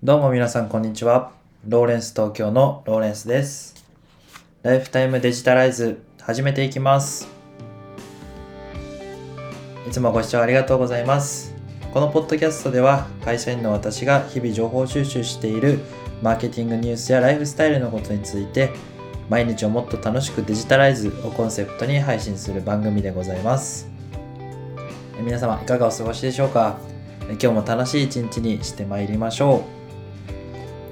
どうも皆さんこんにちは。ローレンス東京のローレンスです。ライフタイムデジタライズ始めていきます。いつもご視聴ありがとうございます。このポッドキャストでは会社員の私が日々情報収集しているマーケティングニュースやライフスタイルのことについて、毎日をもっと楽しくデジタライズをコンセプトに配信する番組でございます。皆様いかがお過ごしでしょうか。今日も楽しい一日にしてまいりましょう。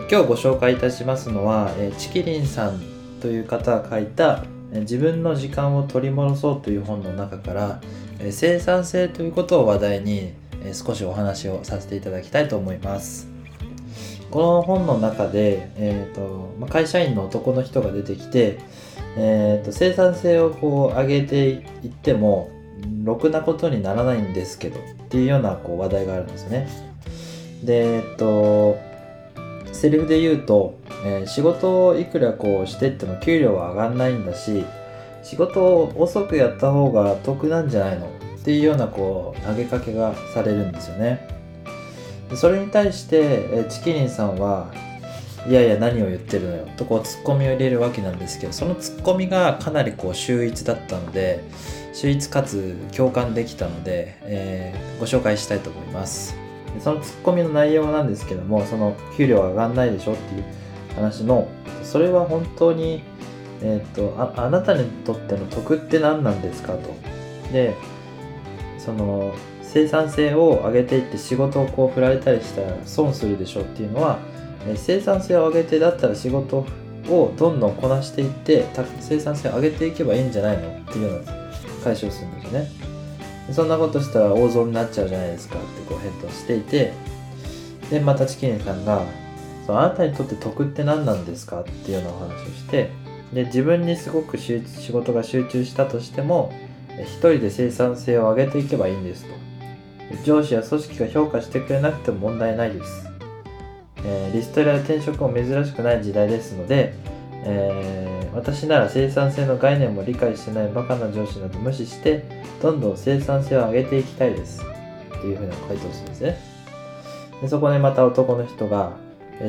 今日ご紹介いたしますのは、チキリンさんという方が書いた自分の時間を取り戻そうという本の中から生産性ということを話題に少しお話をさせていただきたいと思います。この本の中で、会社員の男の人が出てきて、生産性をこう上げていってもろくなことにならないんですけどっていうようなこう話題があるんですよね。で、セリフで言うと、仕事をいくらこうしてっても給料は上がんないんだし、仕事を遅くやった方が得なんじゃないのっていうようなこう投げかけがされるんですよね。それに対して、チキリンさんはいやいや何を言ってるのよとこうツッコミを入れるわけなんですけど、そのツッコミがかなりこう秀逸だったので、秀逸かつ共感できたので、ご紹介したいと思います。そのツッコミの内容なんですけども、その給料は上がんないでしょっていう話の、それは本当に、あなたにとっての得って何なんですかと。で、その生産性を上げていって仕事をこう振られたりしたら損するでしょっていうのは、生産性を上げてだったら仕事をどんどんこなしていって生産性を上げていけばいいんじゃないのっていうような解消するんですよね。そんなことしたら大損になっちゃうじゃないですかってこう返答していて、でまたチキリンさんがあなたにとって得って何なんですかっていうようなお話をして、で自分にすごく仕事が集中したとしても一人で生産性を上げていけばいいんですと。上司や組織が評価してくれなくても問題ないです。リストラや転職も珍しくない時代ですので、私なら生産性の概念も理解してないバカな上司など無視してどんどん生産性を上げていきたいですっていうふうな回答をするんですね。でそこでまた男の人が、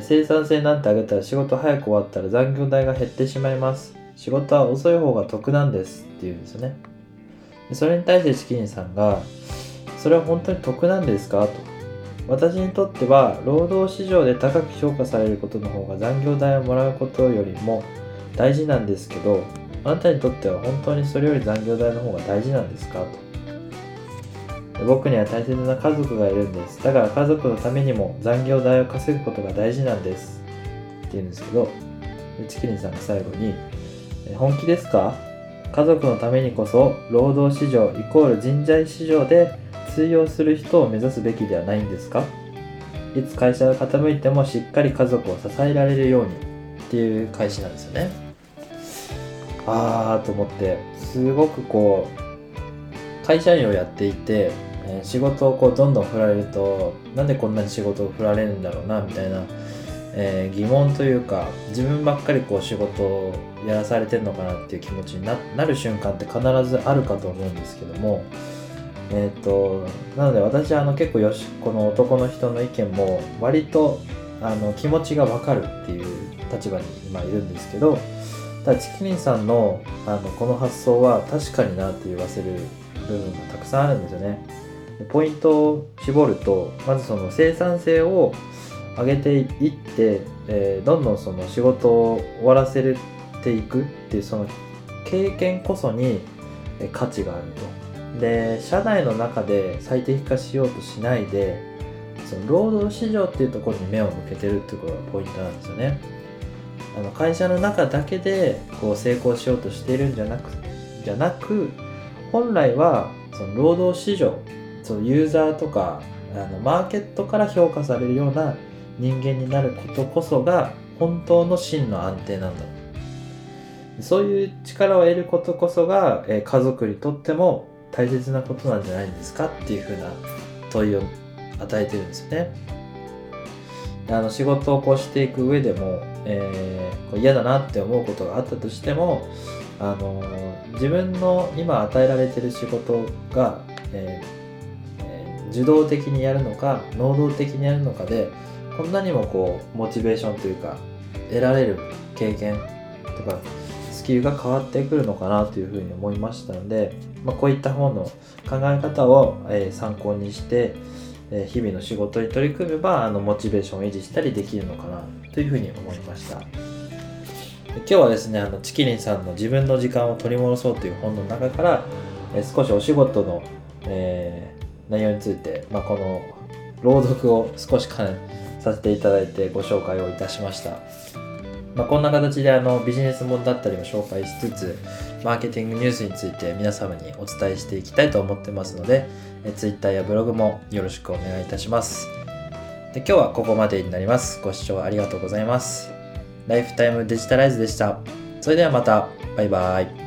生産性なんて上げたら仕事早く終わったら残業代が減ってしまいます。仕事は遅い方が得なんですっていうんですよね。でそれに対してチキリンさんがそれは本当に得なんですかと。私にとっては労働市場で高く評価されることの方が残業代をもらうことよりも大事なんですけど、あなたにとっては本当にそれより残業代の方が大事なんですかと。僕には大切な家族がいるんです。だから家族のためにも残業代を稼ぐことが大事なんですって言うんですけど、チキリンさんが最後に本気ですか？家族のためにこそ労働市場イコール人材市場で通用する人を目指すべきではないんですか？いつ会社が傾いてもしっかり家族を支えられるようにっていう返しなんですよね。あーと思って、すごくこう会社員をやっていて、仕事をこうどんどん振られると、なんでこんなに仕事を振られるんだろうなみたいな、疑問というか、自分ばっかりこう仕事をやらされてるのかなっていう気持ちに なる瞬間って必ずあるかと思うんですけども、なので私は結構この男の人の意見も割と気持ちが分かるっていう立場に今いるんですけど、チキリンさんの、この発想は確かになって言わせる部分がたくさんあるんですよね。でポイントを絞ると、まずその生産性を上げていって、どんどんその仕事を終わらせていくっていう、その経験こそに価値があると。で社内の中で最適化しようとしないで、その労働市場っていうところに目を向けてるっていうことがポイントなんですよね。会社の中だけでこう成功しようとしているんじゃなく、本来はその労働市場、そのユーザーとかマーケットから評価されるような人間になることこそが本当の真の安定なんだ。そういう力を得ることこそが家族にとっても大切なことなんじゃないんですかっていうふうな問いを与えてるんですよね。仕事をこうしていく上でも、嫌だなって思うことがあったとしても、自分の今与えられてる仕事が、受動的にやるのか能動的にやるのかでこんなにもこうモチベーションというか得られる経験とかスキルが変わってくるのかなというふうに思いましたので、こういった方の考え方を参考にして日々の仕事に取り組めばモチベーションを維持したりできるのかなというふうに思いました。今日はですね、チキリンさんの自分の時間を取り戻そうという本の中から少しお仕事の内容について、この朗読を少しさせていただいてご紹介をいたしました。こんな形でビジネス本だったりも紹介しつつ、マーケティングニュースについて皆様にお伝えしていきたいと思ってますので、Twitter やブログもよろしくお願いいたします。で、今日はここまでになります。ご視聴ありがとうございます。ライフタイムデジタライズでした。それではまた、バイバイ。